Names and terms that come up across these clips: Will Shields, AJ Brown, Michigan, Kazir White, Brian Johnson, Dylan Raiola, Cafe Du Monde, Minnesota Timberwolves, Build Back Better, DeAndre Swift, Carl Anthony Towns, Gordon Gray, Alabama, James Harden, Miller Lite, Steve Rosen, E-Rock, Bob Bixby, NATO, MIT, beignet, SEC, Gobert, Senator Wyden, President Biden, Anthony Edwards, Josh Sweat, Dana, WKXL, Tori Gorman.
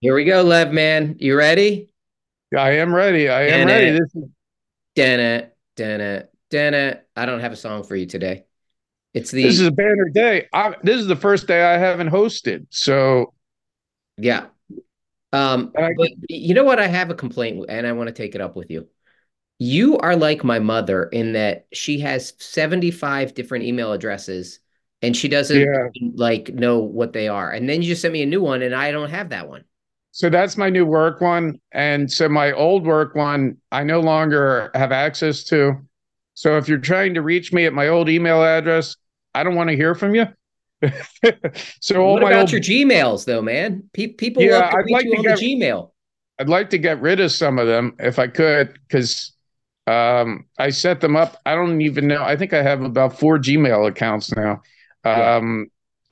Here we go, Lev, man. You ready? I am ready. This is Dana. I don't have a song for you today. This is a banner day. This is the first day I haven't hosted. So, yeah. But you know what? I have a complaint, and I want to take it up with you. You are like my mother in that she has 75 different email addresses, and she doesn't know what they are. And then you just sent me a new one, and I don't have that one. So that's my new work one. And so my old work one, I no longer have access to. So if you're trying to reach me at my old email address, I don't want to hear from you. So all what about your Gmails, though, man? People love to reach you on the Gmail. I'd like to get rid of some of them if I could, because I set them up. I don't even know. I think I have about 4 Gmail accounts now.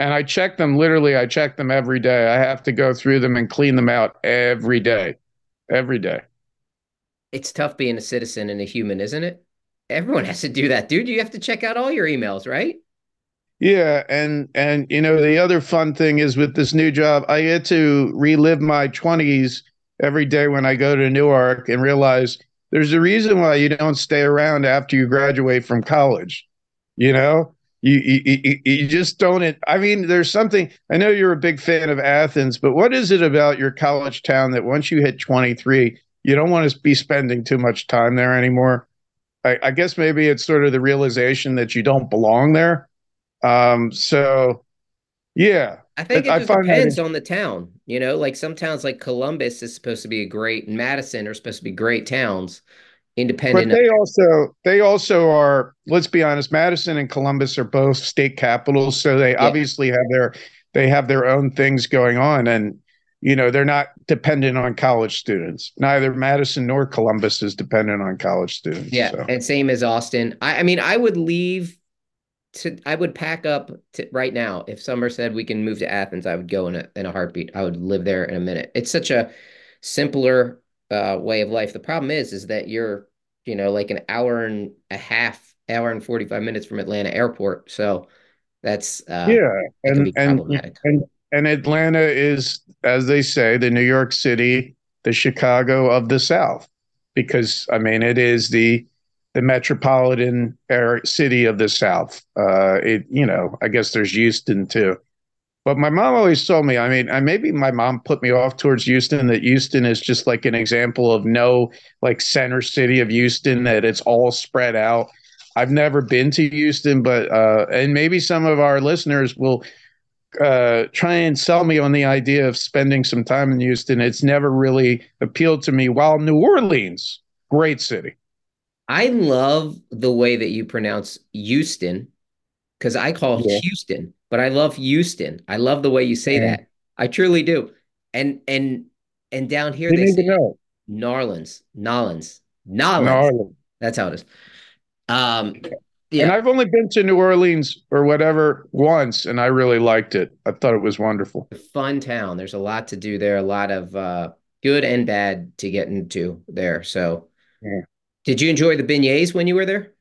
And I check them. Literally, I check them every day. I have to go through them and clean them out every day. Every day. It's tough being a citizen and a human, isn't it? Everyone has to do that, dude. You have to check out all your emails, right? Yeah. And you know, the other fun thing is with this new job, I get to relive my 20s every day when I go to Newark and realize there's a reason why you don't stay around after you graduate from college. You know? You just don't. I mean, there's something. I know you're a big fan of Athens, but what is it about your college town that once you hit 23, you don't want to be spending too much time there anymore? I guess maybe it's sort of the realization that you don't belong there. So, yeah. I think it depends on the town. You know, like some towns like Columbus is supposed to be great, and Madison are supposed to be great towns. Independent. But they also are, let's be honest, Madison and Columbus are both state capitals. So they obviously have their own things going on. And, you know, they're not dependent on college students. Neither Madison nor Columbus is dependent on college students. Yeah. So. And same as Austin. I mean, I would pack up right now. If Summer said we can move to Athens, I would go in a heartbeat. I would live there in a minute. It's such a simpler way of life. The problem is that you're, you know, like an hour and a half, hour and 45 minutes from Atlanta airport. So that's and problematic. And Atlanta is, as they say, the New York City, the Chicago of the South, because I mean it is the metropolitan city of the South. I guess there's Houston too. But my mom always told me, I mean, maybe my mom put me off towards Houston, that Houston is just like an example of center city of Houston, that it's all spread out. I've never been to Houston, but and maybe some of our listeners will try and sell me on the idea of spending some time in Houston. It's never really appealed to me, while New Orleans, great city. I love the way that you pronounce Houston, because I call it Houston. But I love Houston. I love the way you say that. I truly do. And down here they say Narlands. That's how it is. And I've only been to New Orleans or whatever once, and I really liked it. I thought it was wonderful. Fun town. There's a lot to do there. A lot of good and bad to get into there. So, Did you enjoy the beignets when you were there?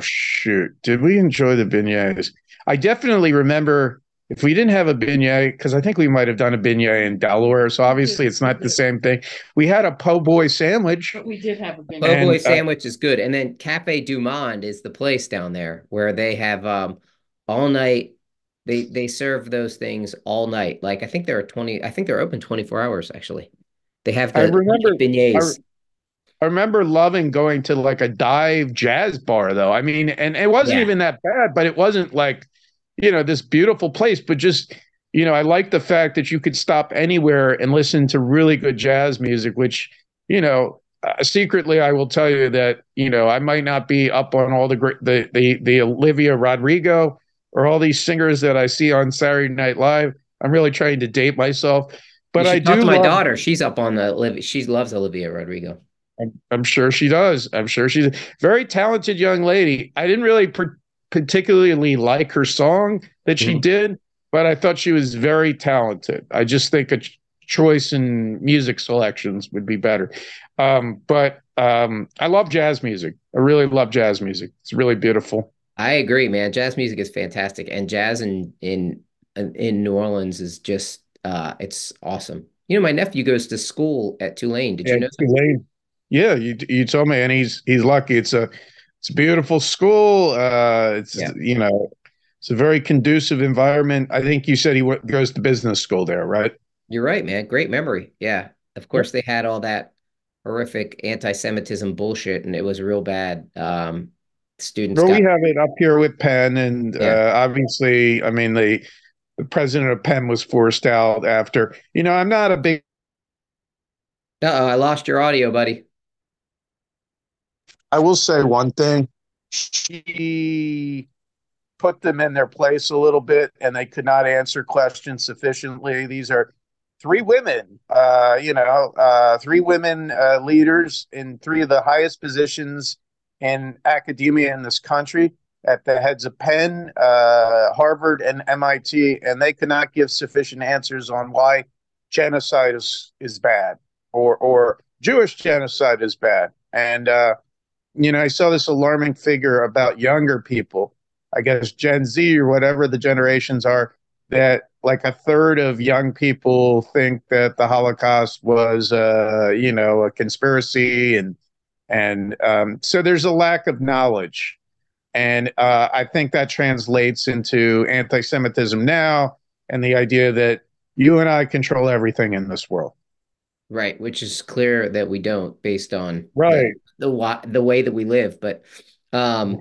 Shoot. Did we enjoy the beignets? I definitely remember, if we didn't have a beignet, because I think we might have done a beignet in Delaware, so obviously it's not the same thing. We had a po' boy sandwich. But we did have a beignet. Po' boy sandwich is good. And then Cafe Du Monde is the place down there where they have all night. They serve those things all night. Like, I think they're open 24 hours, actually. They have the beignets. I remember loving going to like a dive jazz bar, though. I mean, and it wasn't even that bad, but it wasn't like, you know, this beautiful place. But just, you know, I like the fact that you could stop anywhere and listen to really good jazz music, which, you know, secretly I will tell you that, you know, I might not be up on all the Olivia Rodrigo or all these singers that I see on Saturday Night Live. I'm really trying to date myself, but I do. My daughter, she's up on she loves Olivia Rodrigo. I'm sure she does. I'm sure she's a very talented young lady. I didn't really particularly like her song that she did, but I thought she was very talented. I just think a choice in music selections would be better. But I love jazz music. I really love jazz music. It's really beautiful. I agree, man. Jazz music is fantastic. And jazz in New Orleans is just It's awesome. You know, my nephew goes to school at Tulane. Did you know that? Tulane. Yeah, you told me, and he's lucky. It's a beautiful school. You know, it's a very conducive environment. I think you said he goes to business school there, right? You're right, man. Great memory. Yeah, of course they had all that horrific anti-Semitism bullshit, and it was real bad. Students. Well, we have it up here with Penn, and obviously, I mean, the president of Penn was forced out after. You know, I'm not a big. Uh-oh, I lost your audio, buddy. I will say one thing. She put them in their place a little bit, and they could not answer questions sufficiently. These are three women, leaders in three of the highest positions in academia in this country, at the heads of Penn, Harvard, and MIT, and they could not give sufficient answers on why genocide is bad. Or Jewish genocide is bad. And, you know, I saw this alarming figure about younger people, I guess Gen Z or whatever the generations are, that like a third of young people think that the Holocaust was, you know, a conspiracy. And so there's a lack of knowledge. And I think that translates into anti-Semitism now and the idea that you and I control everything in this world. Right, which is clear that we don't, based on the way that we live. But well,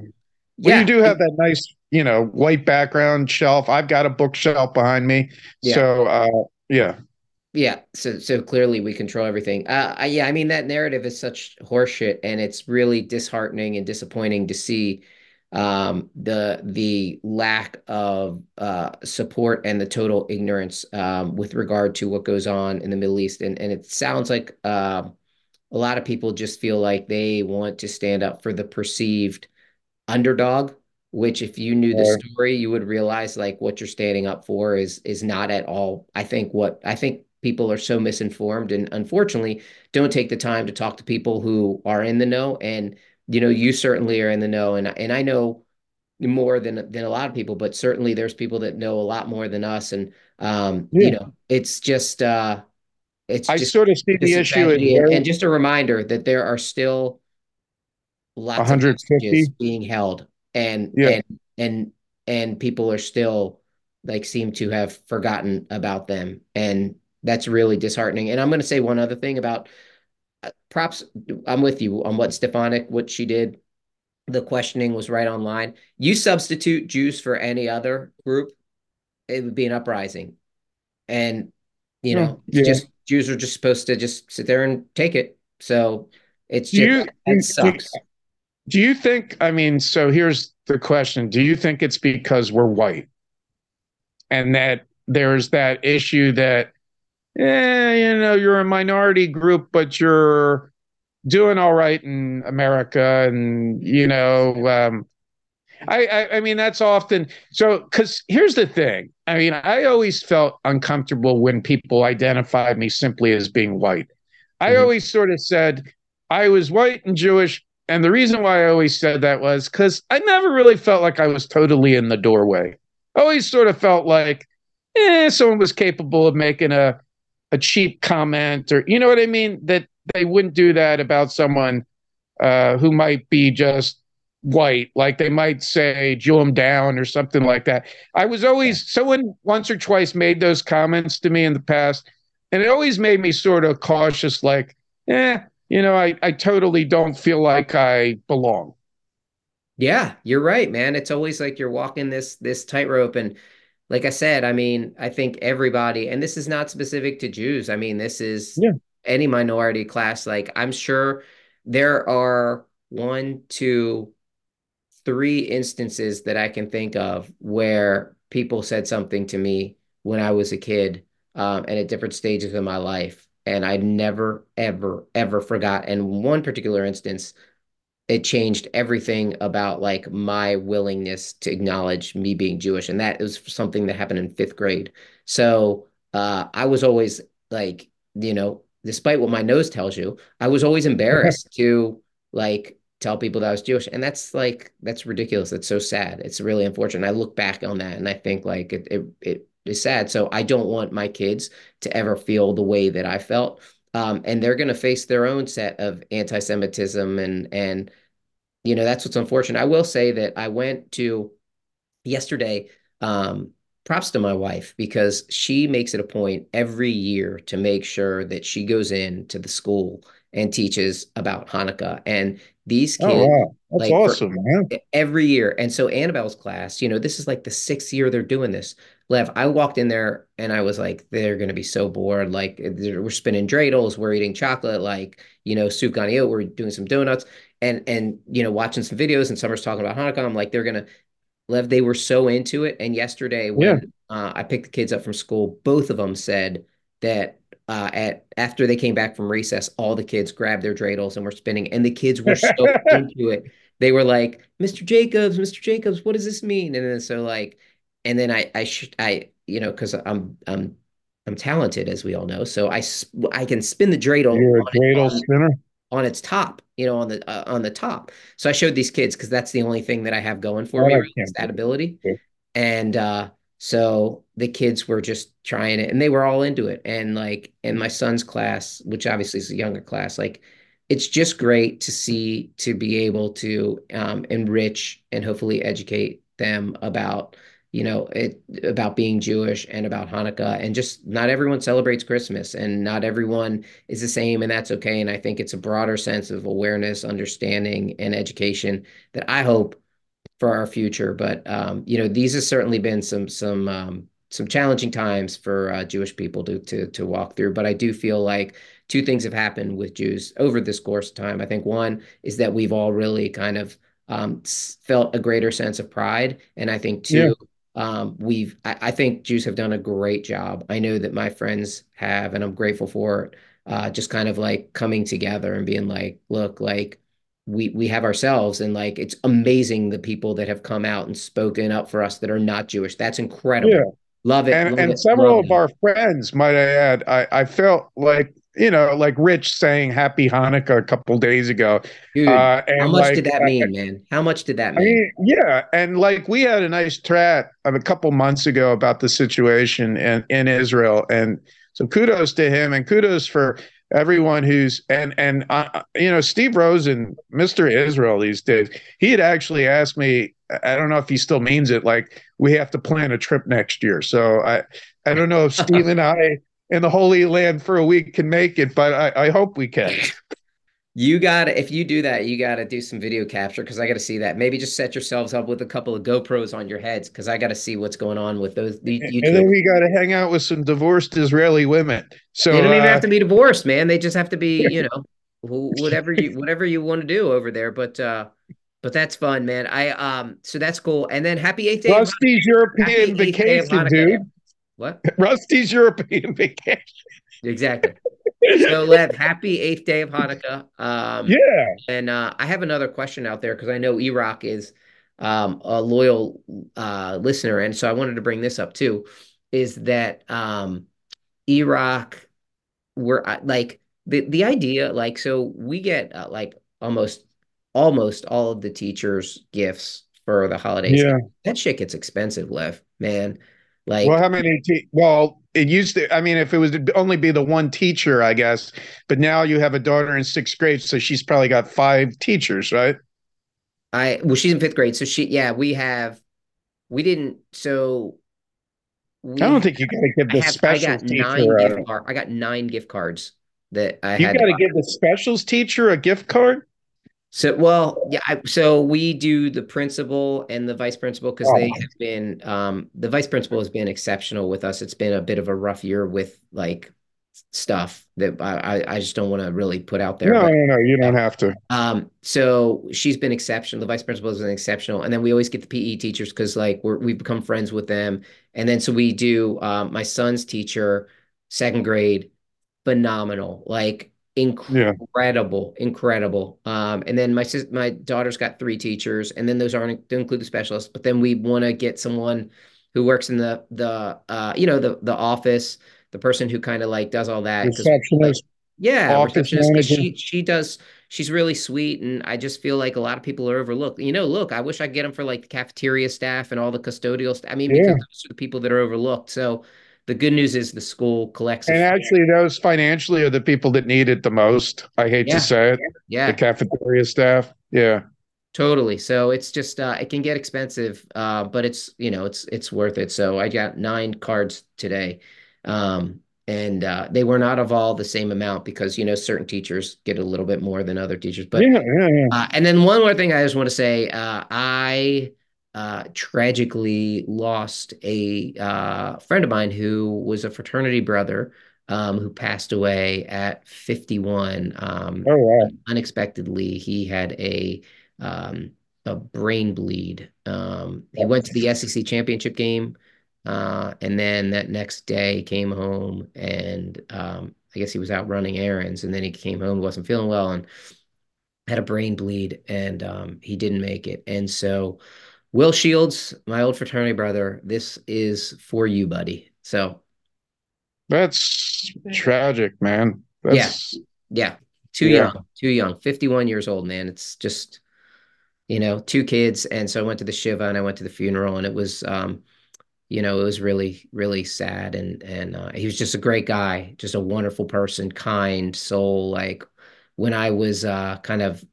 you do have that nice, you know, white background shelf. I've got a bookshelf behind me, So clearly we control everything. I mean, that narrative is such horseshit, and it's really disheartening and disappointing to see the lack of support and the total ignorance with regard to what goes on in the Middle East. And it sounds like a lot of people just feel like they want to stand up for the perceived underdog, which if you knew the story, you would realize like what you're standing up for is not at all. I think people are so misinformed and unfortunately don't take the time to talk to people who are in the know. And you know, you certainly are in the know, and I know more than a lot of people, but certainly there's people that know a lot more than us. And you know, it's just I sort of see the issue, and just a reminder that there are still lots 150 of messages being held, and people are still like seem to have forgotten about them, and that's really disheartening. And I'm going to say one other thing about. Props, I'm with you on what she did. The questioning was right on line. You substitute Jews for any other group, it would be an uprising. And, you know, just Jews are just supposed to just sit there and take it. So it's just, it sucks. Do you think, I mean, so here's the question. Do you think it's because we're white and that there's that issue that, you know, you're a minority group, but you're doing all right in America. And, you know, I mean, that's often so because here's the thing. I mean, I always felt uncomfortable when people identified me simply as being white. I always sort of said I was white and Jewish. And the reason why I always said that was because I never really felt like I was totally in the doorway. I always sort of felt like someone was capable of making a cheap comment, or you know what I mean, that they wouldn't do that about someone who might be just white, like they might say "Jew him down" or something like that. I was always someone once or twice made those comments to me in the past, and it always made me sort of cautious, like, you know, I totally don't feel like I belong. Yeah, you're right, man. It's always like you're walking this tightrope. And like I said, I mean, I think everybody, and this is not specific to Jews. I mean, this is any minority class. Like, I'm sure there are 1, 2, 3 instances that I can think of where people said something to me when I was a kid and at different stages of my life. And I never, ever, ever forgot. And one particular instance, it changed everything about like my willingness to acknowledge me being Jewish. And that was something that happened in 5th grade. So I was always like, you know, despite what my nose tells you, I was always embarrassed to like tell people that I was Jewish. And that's like, that's ridiculous. That's so sad. It's really unfortunate. I look back on that and I think like it is sad. So I don't want my kids to ever feel the way that I felt. And they're going to face their own set of anti-Semitism. And, you know, that's what's unfortunate. I will say that I went to yesterday, props to my wife, because she makes it a point every year to make sure that she goes into the school and teaches about Hanukkah. And these kids, that's like, awesome, man. Every year. And so Annabelle's class, you know, this is like the sixth year they're doing this. Lev, I walked in there and I was like, they're going to be so bored. Like, we're spinning dreidels, we're eating chocolate, like, you know, soup ganio, we're doing some donuts and, you know, watching some videos, and Summer's talking about Hanukkah. I'm like, they're going to, Lev, they were so into it. And yesterday when I picked the kids up from school, both of them said that after they came back from recess, all the kids grabbed their dreidels and were spinning, and the kids were so into it. They were like, Mr. Jacobs, what does this mean? And then so like, and then I you know, because I'm talented, as we all know, so I can spin the dreidel. You're a dreidel spinner. On its top, you know, on the top. So I showed these kids, because that's the only thing that I have going for me, right, is that ability. Okay. And so the kids were just trying it, and they were all into it. And like in my son's class, which obviously is a younger class, like it's just great to see, to be able to enrich and hopefully educate them about, you know, about being Jewish and about Hanukkah. And just not everyone celebrates Christmas, and not everyone is the same, and that's okay. And I think it's a broader sense of awareness, understanding, and education that I hope for our future. But, you know, these have certainly been some challenging times for Jewish people to walk through. But I do feel like two things have happened with Jews over this course of time. I think one is that we've all really kind of felt a greater sense of pride. And I think two, I think Jews have done a great job. I know that my friends have, and I'm grateful for it, just kind of like coming together and being like, look, like, we have ourselves, and like, it's amazing the people that have come out and spoken up for us that are not Jewish. That's incredible. Yeah. Love it. And several of our friends, might I add, I felt like, you know, like Rich saying Happy Hanukkah a couple days ago. Dude, and how much did that mean, man? How much did that mean? Yeah. And like, we had a nice chat a couple months ago about the situation in Israel. And so kudos to him, and kudos for everyone who's and you know, Steve Rosen, Mr. Israel these days, he had actually asked me, I don't know if he still means it, like, we have to plan a trip next year. So I don't know if Steve and I in the Holy Land for a week can make it, but I hope we can. You gotta, if you do that, you gotta do some video capture, because I gotta see that. Maybe just set yourselves up with a couple of GoPros on your heads, because I gotta see what's going on with those. And then we gotta hang out with some divorced Israeli women. So they don't even have to be divorced, man. They just have to be, you know, whatever you want to do over there. But that's fun, man. So that's cool. And then happy 8th day. Rusty's European vacation, dude. What? Rusty's European vacation. Exactly. So, Lev, happy 8th day of Hanukkah. And I have another question out there, because I know E-Rock is a loyal listener, and so I wanted to bring this up too, is that E-Rock, we're like the idea, like, so we get like almost all of the teachers' gifts for the holidays. Yeah. That shit gets expensive, Lev, man. Like, well, how many? It used to. I mean, if it was to only be the one teacher, I guess. But now you have a daughter in 6th grade, so she's probably got 5 teachers, right? She's in 5th grade, so we didn't. So I don't think you got to give the special teacher. I got 9 gift cards that I had. You got to give the specials teacher a gift card. So, so we do the principal and the vice principal, because they have been, the vice principal has been exceptional with us. It's been a bit of a rough year with like stuff that I just don't want to really put out there. No, you don't have to. So she's been exceptional. The vice principal has been exceptional. And then we always get the PE teachers, because like we've become friends with them. And then, so we do, my son's teacher, 2nd grade, phenomenal. Like, incredible. And then my daughter's got 3 teachers, and then those don't include the specialists. But then we want to get someone who works in the you know, the office, the person who kind of like does all that. Receptionist. Yeah, receptionist, 'cause she does. She's really sweet, and I just feel like a lot of people are overlooked. You know, look, I wish I get them for like the cafeteria staff and all the custodial staff. I mean, because those are the people that are overlooked. So the good news is the school collects. And actually, those financially are the people that need it the most. I hate to say it. Yeah, the cafeteria staff. Yeah, totally. So it's just it can get expensive, but it's, you know, it's worth it. So I got 9 cards today. And they were not of all the same amount because, you know, certain teachers get a little bit more than other teachers. But and then one more thing I just want to say, I tragically lost a friend of mine who was a fraternity brother who passed away at 51. Unexpectedly, he had a brain bleed. He went to the SEC championship game. And then that next day came home and, I guess he was out running errands, and then he came home, wasn't feeling well, and had a brain bleed, and, he didn't make it. And so Will Shields, my old fraternity brother, this is for you, buddy. So that's tragic, man. That's, yeah. Too young, 51 years old, man. It's just, you know, 2 kids. And so I went to the Shiva and I went to the funeral, and it was, you know, it was really, really sad. And he was just a great guy, just a wonderful person, kind soul. Like when I was kind of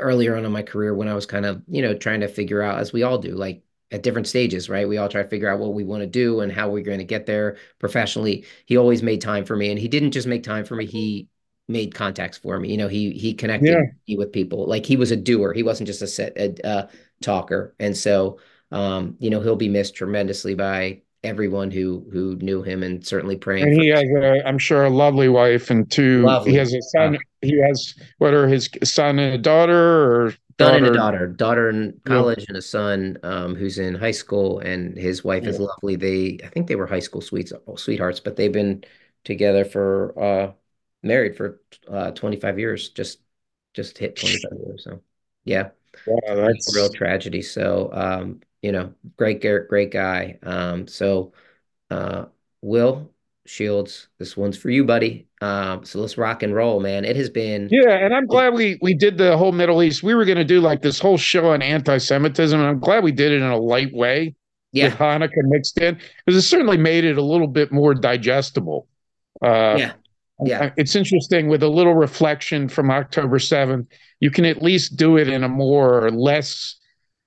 earlier on in my career, when I was kind of, you know, trying to figure out, as we all do, like at different stages, right? We all try to figure out what we want to do and how we're going to get there professionally. He always made time for me. And he didn't just make time for me. He made contacts for me. You know, he connected me with people. Like he was a doer. He wasn't just a talker. And so, you know, he'll be missed tremendously by everyone who knew him, and certainly praying. And he has, I'm sure, a lovely wife and 2. Lovely. He has a son. He has, what are his son and a daughter, or daughter in college and a son who's in high school, and his wife is lovely. I think they were high school sweethearts, but they've been together for married for 25 years. Just hit 25 years. So yeah, that's a real tragedy. So. You know, great guy. Will Shields, this one's for you, buddy. So let's rock and roll, man. It has been. Yeah. And I'm glad we did the whole Middle East. We were going to do like this whole show on anti-Semitism, and I'm glad we did it in a light way. Yeah. With Hanukkah mixed in, because it certainly made it a little bit more digestible. Yeah. It's interesting, with a little reflection from October 7th, you can at least do it in a more or less,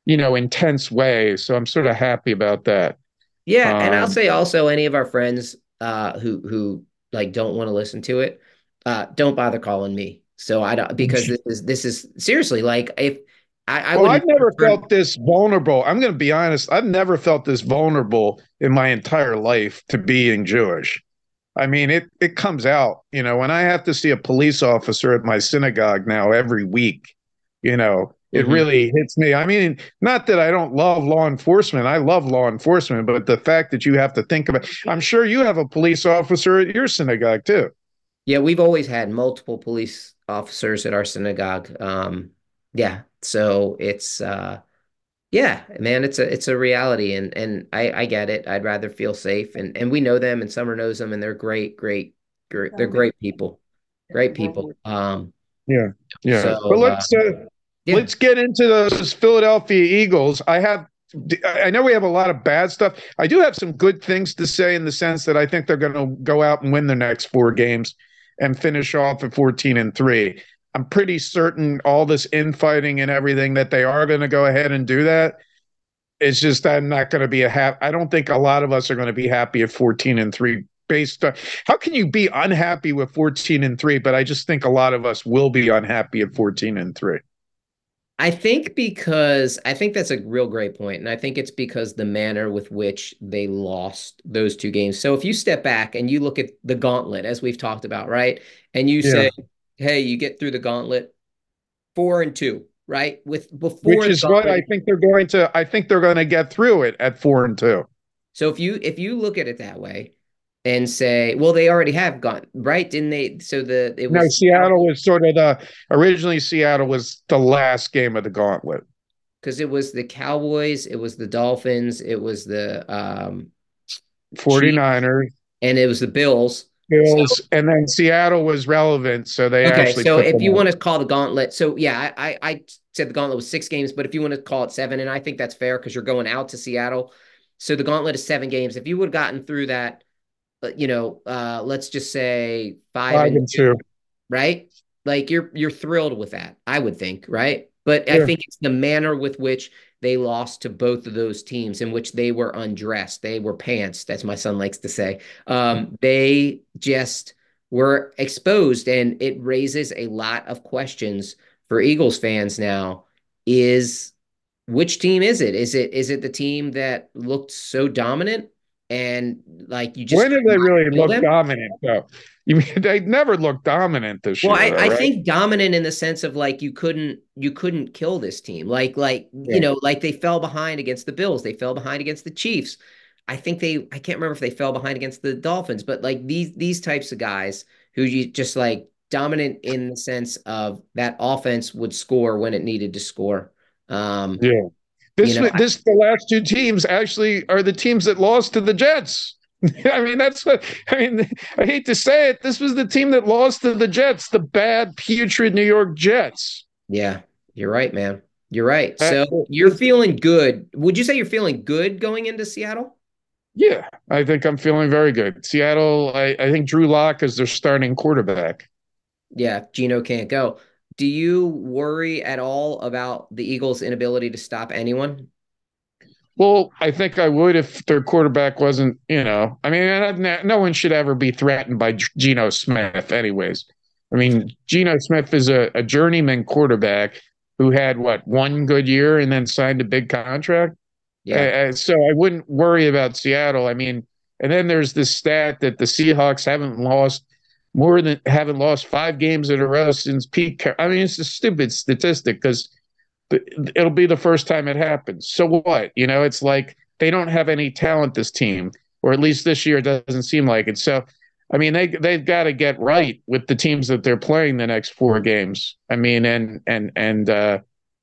you know, intense way. So I'm sort of happy about that. Yeah. And I'll say also, any of our friends who like don't want to listen to it, don't bother calling me. So I don't, because this is seriously, like, if I well, I've never felt this vulnerable. I'm going to be honest. I've never felt this vulnerable in my entire life to being Jewish. I mean, it comes out, you know, when I have to see a police officer at my synagogue now every week, you know, it really hits me. I mean, not that I don't love law enforcement. I love law enforcement, but the fact that you have to think about, I'm sure you have a police officer at your synagogue too. Yeah, we've always had multiple police officers at our synagogue. So it's, man, it's a reality, and I get it. I'd rather feel safe, and we know them, and Summer knows them, and they're great. They're great people. Yeah. So, but let's. Let's get into those Philadelphia Eagles. I know we have a lot of bad stuff. I do have some good things to say, in the sense that I think they're going to go out and win their next 4 games and finish off at 14-3. I'm pretty certain, all this infighting and everything, that they are going to go ahead and do that. It's just, I'm not going to be I don't think a lot of us are going to be happy at 14-3. Based on, how can you be unhappy with 14-3? But I just think a lot of us will be unhappy at 14-3. I think that's a real great point. And I think it's because the manner with which they lost those 2 games. So if you step back and you look at the gauntlet, as we've talked about, right? And you say, hey, you get through the gauntlet 4-2, right? Which is what I think they're going to, get through it at 4-2. So if you look at it that way and say, well, they already have gone, right? Didn't they? No, Seattle was sort of originally Seattle was the last game of the gauntlet. Because it was the Cowboys, it was the Dolphins, it was the 49ers. Chiefs, and it was the Bills. Bills, and then Seattle was relevant, so they actually. So if you want to call the gauntlet, so yeah, I said the gauntlet was 6 games, but if you want to call it 7, and I think that's fair because you're going out to Seattle, so the gauntlet is 7 games. If you would have gotten through that, you know, let's just say 5 and 2, right? Like you're thrilled with that, I would think, right? But sure. I think it's the manner with which they lost to both of those teams, in which they were undressed. They were pantsed, as my son likes to say. They just were exposed, and it raises a lot of questions for Eagles fans now. Is which team is it? Is it the team that looked so dominant? And like you just, when did they really look dominant though? You mean they never looked dominant this year? Well, I think dominant in the sense of like you couldn't kill this team. You know, like they fell behind against the Bills, they fell behind against the Chiefs. I can't remember if they fell behind against the Dolphins, but like these types of guys who you just like dominant in the sense of that offense would score when it needed to score. The last 2 teams actually are the teams that lost to the Jets. I mean, I hate to say it. This was the team that lost to the Jets, the bad, putrid New York Jets. Yeah, you're right, man. You're right. So you're feeling good. Would you say you're feeling good going into Seattle? Yeah, I think I'm feeling very good. Seattle, I think Drew Lock is their starting quarterback. Yeah, Geno can't go. Do you worry at all about the Eagles' inability to stop anyone? Well, I think I would if their quarterback wasn't, you know. I mean, no one should ever be threatened by Geno Smith anyways. I mean, Geno Smith is a journeyman quarterback who had, 1 good year and then signed a big contract? Yeah. So I wouldn't worry about Seattle. I mean, and then there's this stat that the Seahawks haven't lost 5 games in a row since peak. I mean, it's a stupid statistic because it'll be the first time it happens. So what? You know, it's like they don't have any talent, this team, or at least this year it doesn't seem like it. So, I mean, they've got to get right with the teams that they're playing the next 4 games. I mean, and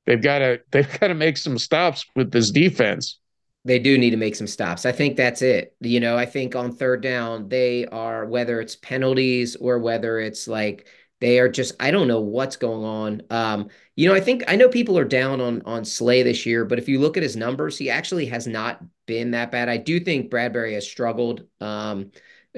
they've got to make some stops with this defense. They do need to make some stops. I think that's it. You know, I think on 3rd down, they are, whether it's penalties or whether it's like they are just, I don't know what's going on. You know, I know people are down on Slay this year, but if you look at his numbers, he actually has not been that bad. I do think Bradbury has struggled a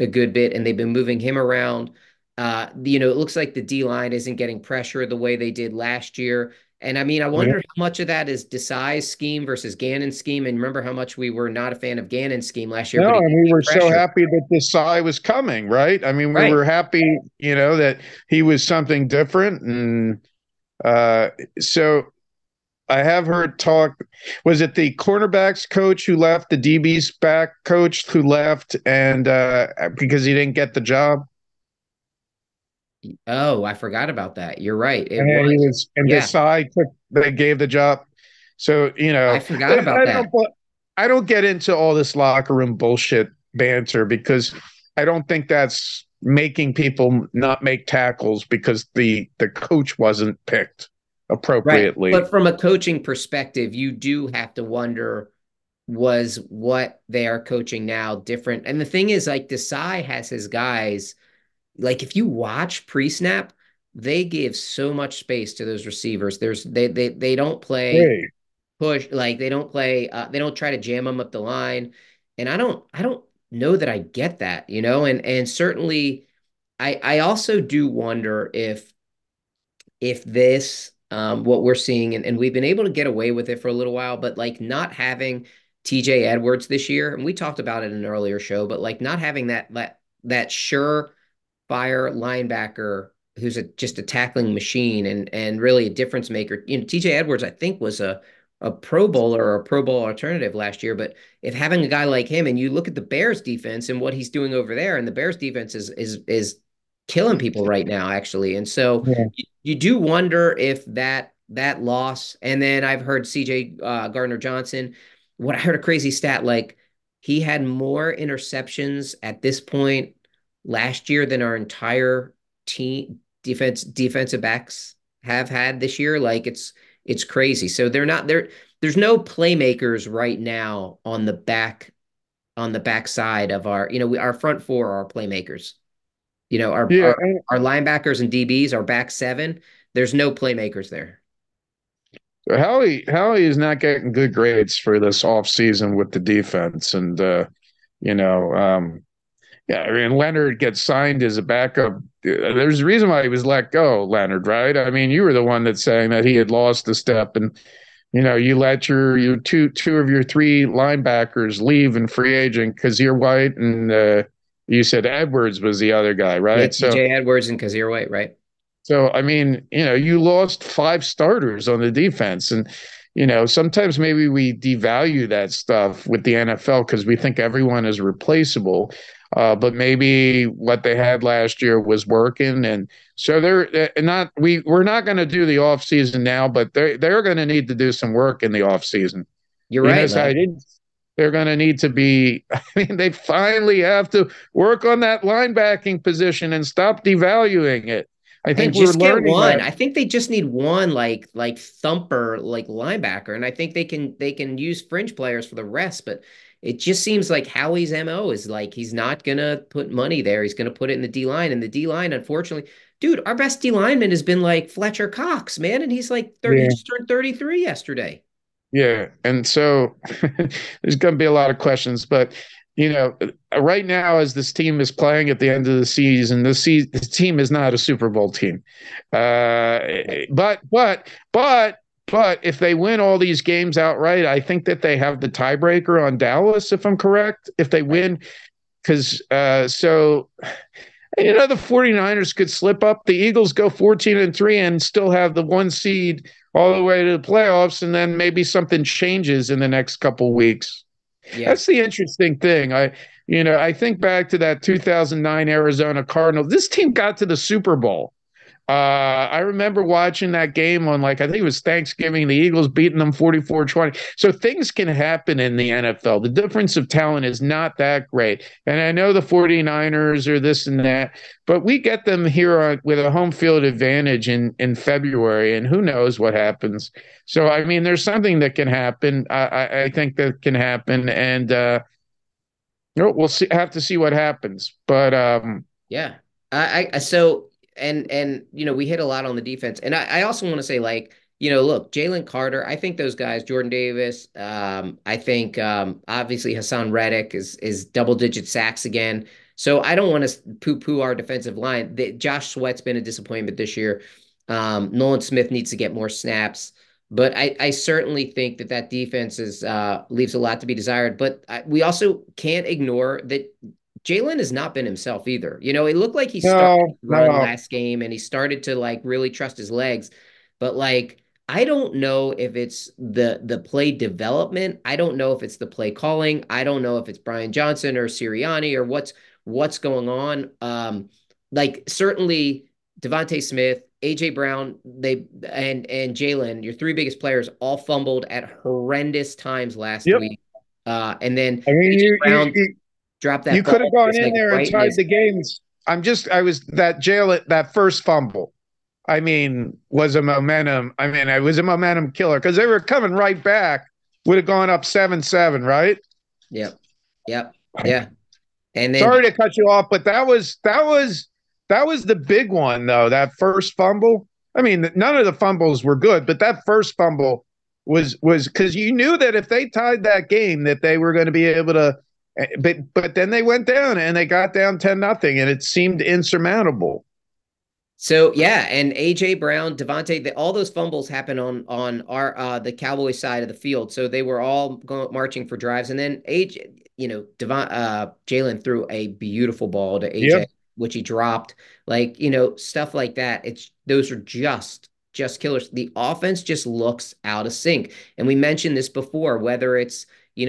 good bit, and they've been moving him around. You know, it looks like the D-line isn't getting pressure the way they did last year. And I mean, I wonder how much of that is Desai's scheme versus Gannon's scheme. And remember how much we were not a fan of Gannon's scheme last year. No, and we were so happy that Desai was coming, right? I mean, we were happy, you know, that he was something different. And so I have heard talk. Was it the cornerbacks coach who left, the DBs back coach who left, and because he didn't get the job? Oh, I forgot about that. You're right. Desai they gave the job. So, you know, I forgot about that. I don't get into all this locker room bullshit banter because I don't think that's making people not make tackles because the coach wasn't picked appropriately. Right. But from a coaching perspective, you do have to wonder, was what they are coaching now different? And the thing is, like, Desai has his guys. Like, if you watch pre-snap, they give so much space to those receivers. They don't play push, like they don't play. They don't try to jam them up the line. And I don't know that I get that, you know. And certainly, I also do wonder if this what we're seeing, and we've been able to get away with it for a little while, but like not having TJ Edwards this year, and we talked about it in an earlier show, but like not having that sure fire linebacker who's just a tackling machine and really a difference maker. You know, TJ Edwards, I think, was a Pro Bowler or a Pro Bowl alternative last year. But if having a guy like him, and you look at the Bears defense and what he's doing over there, and the Bears defense is killing people right now, actually. And so you do wonder if that loss. And then I've heard CJ Gardner-Johnson. What I heard, a crazy stat, like he had more interceptions at this point last year than our entire team defensive backs have had this year. Like it's crazy. So they're not there. There's no playmakers right now on the back side of our, you know, our front 4 are playmakers. You know, our linebackers and DBs, our back seven, there's no playmakers there. Howie is not getting good grades for this offseason with the defense. And, and Leonard gets signed as a backup. There's a reason why he was let go, Leonard, right? I mean, you were the one that's saying that he had lost a step, and, you know, you let your two of your three linebackers leave in free agent, Kazir White and you said Edwards was the other guy, right? Yeah, TJ Edwards and Kazir White, right? So, I mean, you know, you lost five starters on the defense. And, you know, sometimes maybe we devalue that stuff with the NFL because we think everyone is replaceable. But maybe what they had last year was working. And so we're not going to do the offseason now, but they're going to need to do some work in the offseason. You're right. They're going to need to be – I mean, they finally have to work on that linebacking position and stop devaluing it. I think we're learning one. I think they just need one like thumper, like linebacker. And I think they can use fringe players for the rest, but it just seems like Howie's MO is like, he's not going to put money there. He's going to put it in the D line, and the D line, unfortunately, dude, our best D lineman has been like Fletcher Cox, man. And he's like 30, just turned 33 yesterday. Yeah. And so there's going to be a lot of questions, but you know, right now, as this team is playing at the end of the season, this team is not a Super Bowl team. But if they win all these games outright, I think that they have the tiebreaker on Dallas, if I'm correct, if they win. You know, the 49ers could slip up. The Eagles go 14-3 and still have the one seed all the way to the playoffs, and then maybe something changes in the next couple weeks. Yeah. That's the interesting thing. I think back to that 2009 Arizona Cardinals. This team got to the Super Bowl. I remember watching that game on I think it was Thanksgiving. The Eagles beating them 44-20. So things can happen in the NFL. The difference of talent is not that great. And I know the 49ers are this and that, but we get them here with a home field advantage in February, and who knows what happens. So, I mean, there's something that can happen. I think that can happen, and we'll see, have to see what happens. But And you know, we hit a lot on the defense, and I also want to say, look, Jalen Carter, I think those guys, Jordan Davis, I think obviously Hassan Reddick is double digit sacks again. So I don't want to poo poo our defensive line. Josh Sweat's been a disappointment this year. Nolan Smith needs to get more snaps, but I certainly think that defense leaves a lot to be desired. But we also can't ignore that Jalen has not been himself either. You know, it looked like he started to run last game, and he started to really trust his legs. But I don't know if it's the play development. I don't know if it's the play calling. I don't know if it's Brian Johnson or Sirianni or what's going on. Certainly Devontae Smith, AJ Brown, and Jalen, your three biggest players, all fumbled at horrendous times last week. And then AJ Brown. Drop that. You could have gone in there and tied the games. That first fumble, I mean, was a momentum. I mean, it was a momentum killer because they were coming right back. Would have gone up 7-7, right? Yep. Yeah. And then, sorry to cut you off, but that was the big one though. That first fumble. I mean, none of the fumbles were good, but that first fumble was because you knew that if they tied that game, that they were going to be able to. But then they went down, and they got down 10-0, and it seemed insurmountable. So yeah, and AJ Brown, Devontae, all those fumbles happened on our the Cowboys side of the field. So they were all marching for drives, and then Jalen threw a beautiful ball to AJ, which he dropped. Stuff like that. Those are just killers. The offense just looks out of sync, and we mentioned this before. Whether it's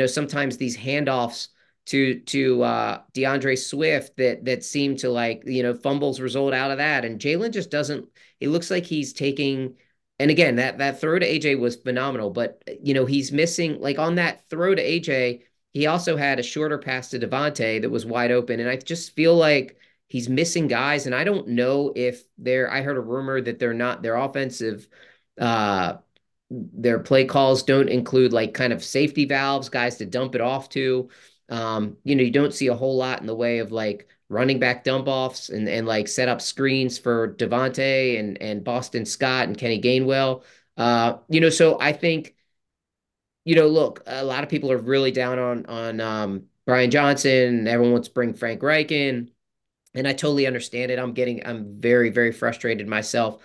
sometimes these handoffs to DeAndre Swift that seemed to fumbles result out of that. And Jalen just doesn't, it looks like he's taking, and again, that throw to AJ was phenomenal, but he's missing on that throw to AJ. He also had a shorter pass to Devontae that was wide open. And I just feel like he's missing guys. And I don't know if I heard a rumor that they're not their offensive, their play calls don't include kind of safety valves, guys to dump it off to. You don't see a whole lot in the way of running back dump offs and like set up screens for Devontae and Boston Scott and Kenny Gainwell. So I think, look, a lot of people are really down on Brian Johnson. Everyone wants to bring Frank Reich in, and I totally understand it. I'm very, very frustrated myself.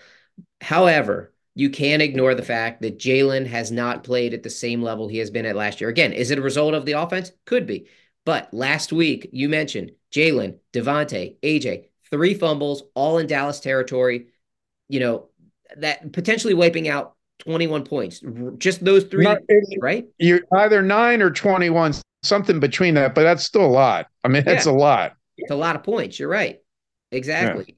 However, you can't ignore the fact that Jalen has not played at the same level he has been at last year. Again, is it a result of the offense? Could be. But last week, you mentioned Jalen, Devontae, AJ, 3 fumbles, all in Dallas territory, that potentially wiping out 21 points. Just those 3, right? You're either 9 or 21, something between that, but that's still a lot. I mean, that's a lot. It's a lot of points. You're right. Exactly.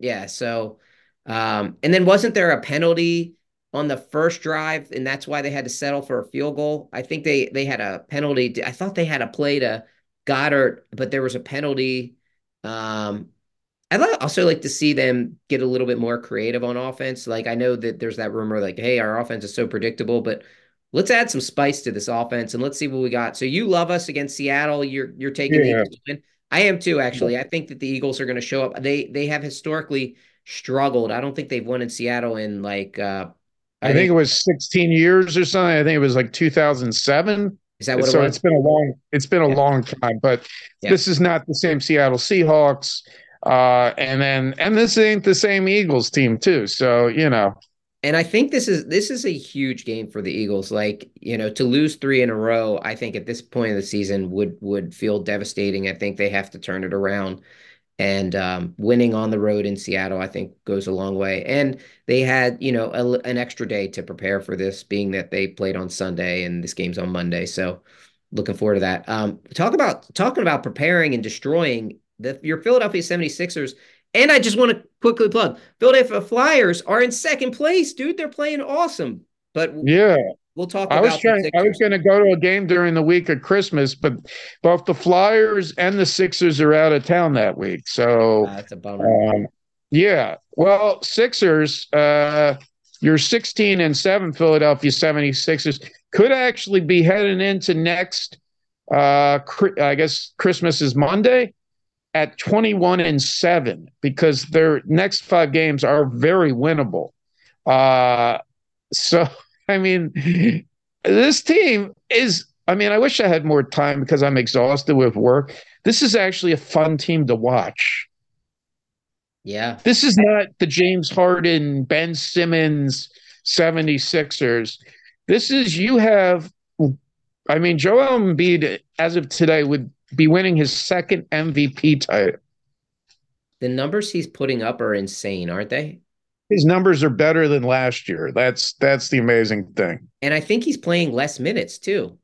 Yeah. So... and then wasn't there a penalty on the first drive, and that's why they had to settle for a field goal? I think they had a penalty. I thought they had a play to Goddard, but there was a penalty. I'd also like to see them get a little bit more creative on offense. Like, I know that there's that rumor like, hey, our offense is so predictable, but let's add some spice to this offense and let's see what we got. So you love us against Seattle. You're taking the Eagles win. I am too, actually. I think that the Eagles are going to show up. They have historically struggled. I don't think they've won in Seattle in like I think it was 16 years or something. I think it was like 2007. Is that what it was? It's been a long time, but this is not the same Seattle Seahawks. And this ain't the same Eagles team too. So, And I think this is a huge game for the Eagles. Like, to lose 3 in a row, I think at this point of the season would feel devastating. I think they have to turn it around. And winning on the road in Seattle, I think, goes a long way. And they had, an extra day to prepare for this, being that they played on Sunday and this game's on Monday. So looking forward to that. Talking about preparing and destroying your Philadelphia 76ers. And I just want to quickly plug, Philadelphia Flyers are in second place, dude. They're playing awesome. But we'll talk about I was going to go to a game during the week of Christmas, but both the Flyers and the Sixers are out of town that week. So that's a bummer. Well, Sixers, your 16-7 Philadelphia 76ers could actually be heading into next, I guess Christmas is Monday, at 21-7, because their next 5 games are very winnable. This team is – I wish I had more time because I'm exhausted with work. This is actually a fun team to watch. Yeah. This is not the James Harden, Ben Simmons 76ers. This is – Joel Embiid, as of today, would be winning his 2nd MVP title. The numbers he's putting up are insane, aren't they? His numbers are better than last year. That's the amazing thing. And I think he's playing less minutes too.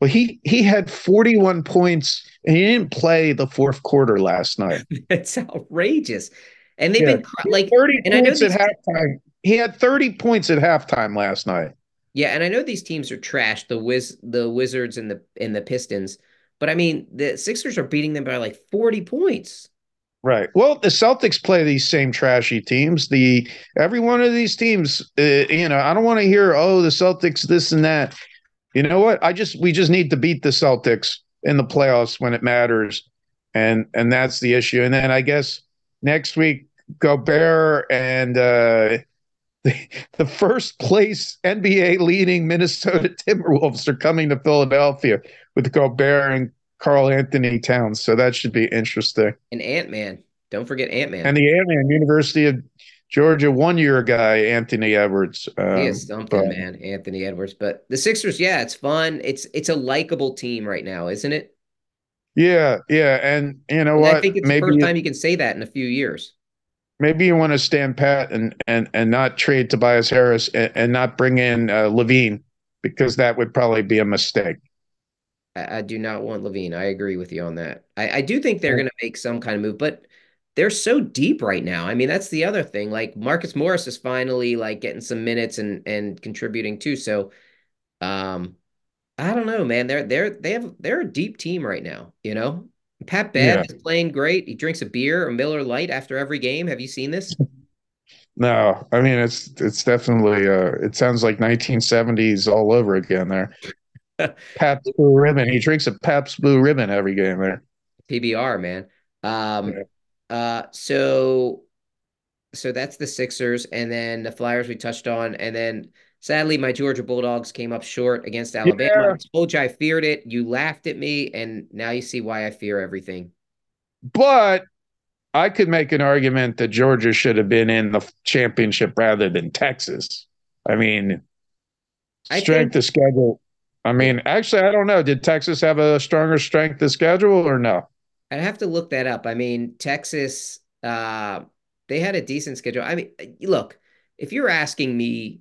Well, he had 41 points and he didn't play the 4th quarter last night. That's outrageous. And they've been like 30 and points at halftime. He had 30 points at halftime last night. Yeah, and I know these teams are trash, the Wizards and the Pistons, but the Sixers are beating them by like 40 points. Right. Well, the Celtics play these same trashy teams. Every one of these teams, I don't want to hear, the Celtics, this and that. You know what? We just need to beat the Celtics in the playoffs when it matters, and that's the issue. And then I guess next week, Gobert and the first place NBA leading Minnesota Timberwolves are coming to Philadelphia with Gobert and Carl Anthony Towns, so that should be interesting. And Ant-Man. Don't forget Ant-Man. And the Ant-Man, University of Georgia one-year guy, Anthony Edwards. He is something, man, Anthony Edwards. But the Sixers, it's fun. It's a likable team right now, isn't it? Yeah. And what? I think it's the first time you can say that in a few years. Maybe you want to stand pat and not trade Tobias Harris and not bring in LaVine, because that would probably be a mistake. I do not want LaVine. I agree with you on that. I do think they're going to make some kind of move, but they're so deep right now. That's the other thing. Like, Marcus Morris is finally like getting some minutes and contributing too. So, I don't know, man. They're a deep team right now. Pat Bev is playing great. He drinks a beer, a Miller Lite after every game. Have you seen this? No, it's definitely. It sounds like 1970s all over again there. Pabst Blue Ribbon. He drinks a Pabst Blue Ribbon every game there. PBR, man. So that's the Sixers, and then the Flyers we touched on, and then sadly my Georgia Bulldogs came up short against Alabama. I told you I feared it. You laughed at me, and now you see why I fear everything. But I could make an argument that Georgia should have been in the championship rather than Texas. I mean, strength of schedule. I mean, actually, I don't know. Did Texas have a stronger strength of schedule or no? I'd have to look that up. I mean, Texas, they had a decent schedule. I mean, look, if you're asking me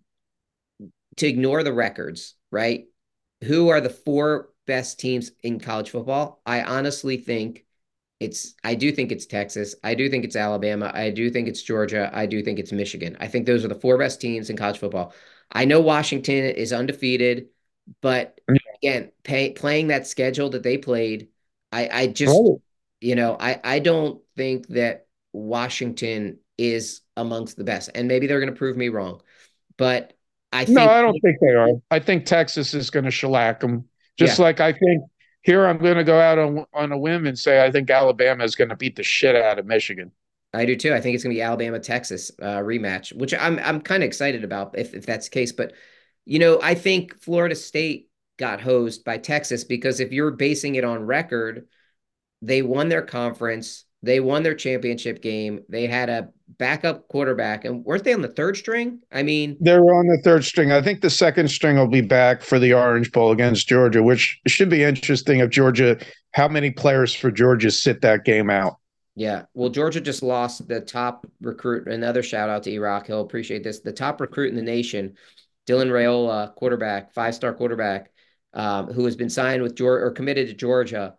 to ignore the records, right, who are the four best teams in college football, I honestly think I do think it's Texas. I do think it's Alabama. I do think it's Georgia. I do think it's Michigan. I think those are the four best teams in college football. I know Washington is undefeated, but again, playing that schedule that they played, I don't think that Washington is amongst the best. And maybe they're going to prove me wrong, but I don't think they are. I think Texas is going to shellac them. Like I think here I'm going to go out on a whim and say I think Alabama is going to beat the shit out of Michigan. I do too. I think it's going to be Alabama-Texas rematch, which I'm kind of excited about if that's the case. But, you know, I think Florida State got hosed by Texas because if you're basing it on record, they won their conference. They won their championship game. They had a backup quarterback. And weren't they on the third string? I mean, they were on the third string. I think the second string will be back for the Orange Bowl against Georgia, which should be interesting if Georgia, how many players for Georgia sit that game out. Yeah. Well, Georgia just lost the top recruit. Another shout out to E-Rock. He'll appreciate this. The top recruit in the nation, Dylan Raiola, quarterback, five-star quarterback, who has been signed with Georgia or committed to Georgia,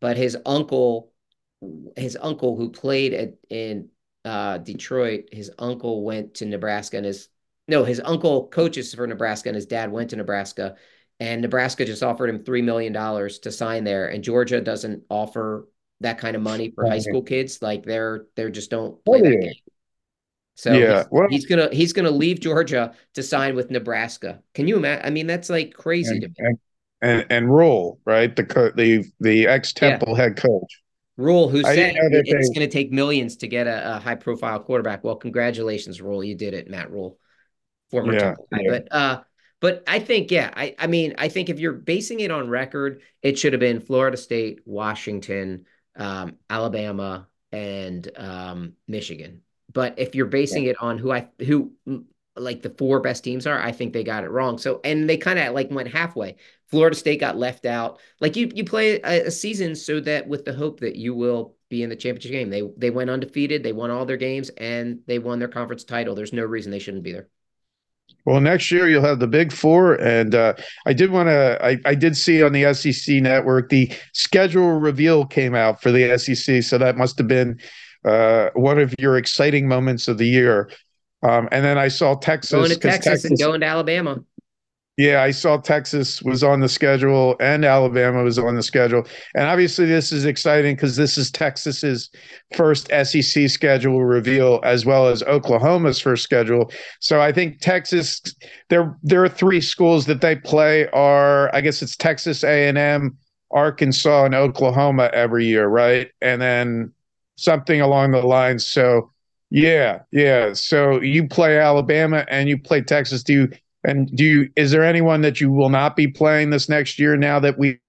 but his uncle who played in Detroit, his uncle went to Nebraska and his uncle coaches for Nebraska and his dad went to Nebraska, and Nebraska just offered him $3 million to sign there. And Georgia doesn't offer that kind of money for high school kids. Like they're just don't play that game. So he's going to leave Georgia to sign with Nebraska. Can you imagine? I mean, that's like crazy to me. And Rule, right? The ex-Temple head coach. Rule, who said it's going to take millions to get a high-profile quarterback. Well, congratulations, Rule. You did it, Matt Rule, former Temple guy. Yeah. But I think, I think if you're basing it on record, it should have been Florida State, Washington, Alabama, and Michigan. But if you're basing it on who like the four best teams are, I think they got it wrong. So, and they kind of like went halfway. Florida State got left out. Like you play a season so that with the hope that you will be in the championship game. They went undefeated. They won all their games and they won their conference title. There's no reason they shouldn't be there. Well, next year you'll have the Big Four. And I did see on the SEC network, the schedule reveal came out for the SEC. So that must've been one of your exciting moments of the year. And then I saw Texas. Going to Texas and going to Alabama. Yeah, I saw Texas was on the schedule and Alabama was on the schedule. And obviously this is exciting because this is Texas's first SEC schedule reveal as well as Oklahoma's first schedule. So I think Texas, there are three schools that they play are, I guess it's Texas A&M, Arkansas, and Oklahoma every year, right? And then something along the lines. So yeah. So you play Alabama and you play Texas. Is there anyone that you will not be playing this next year now that we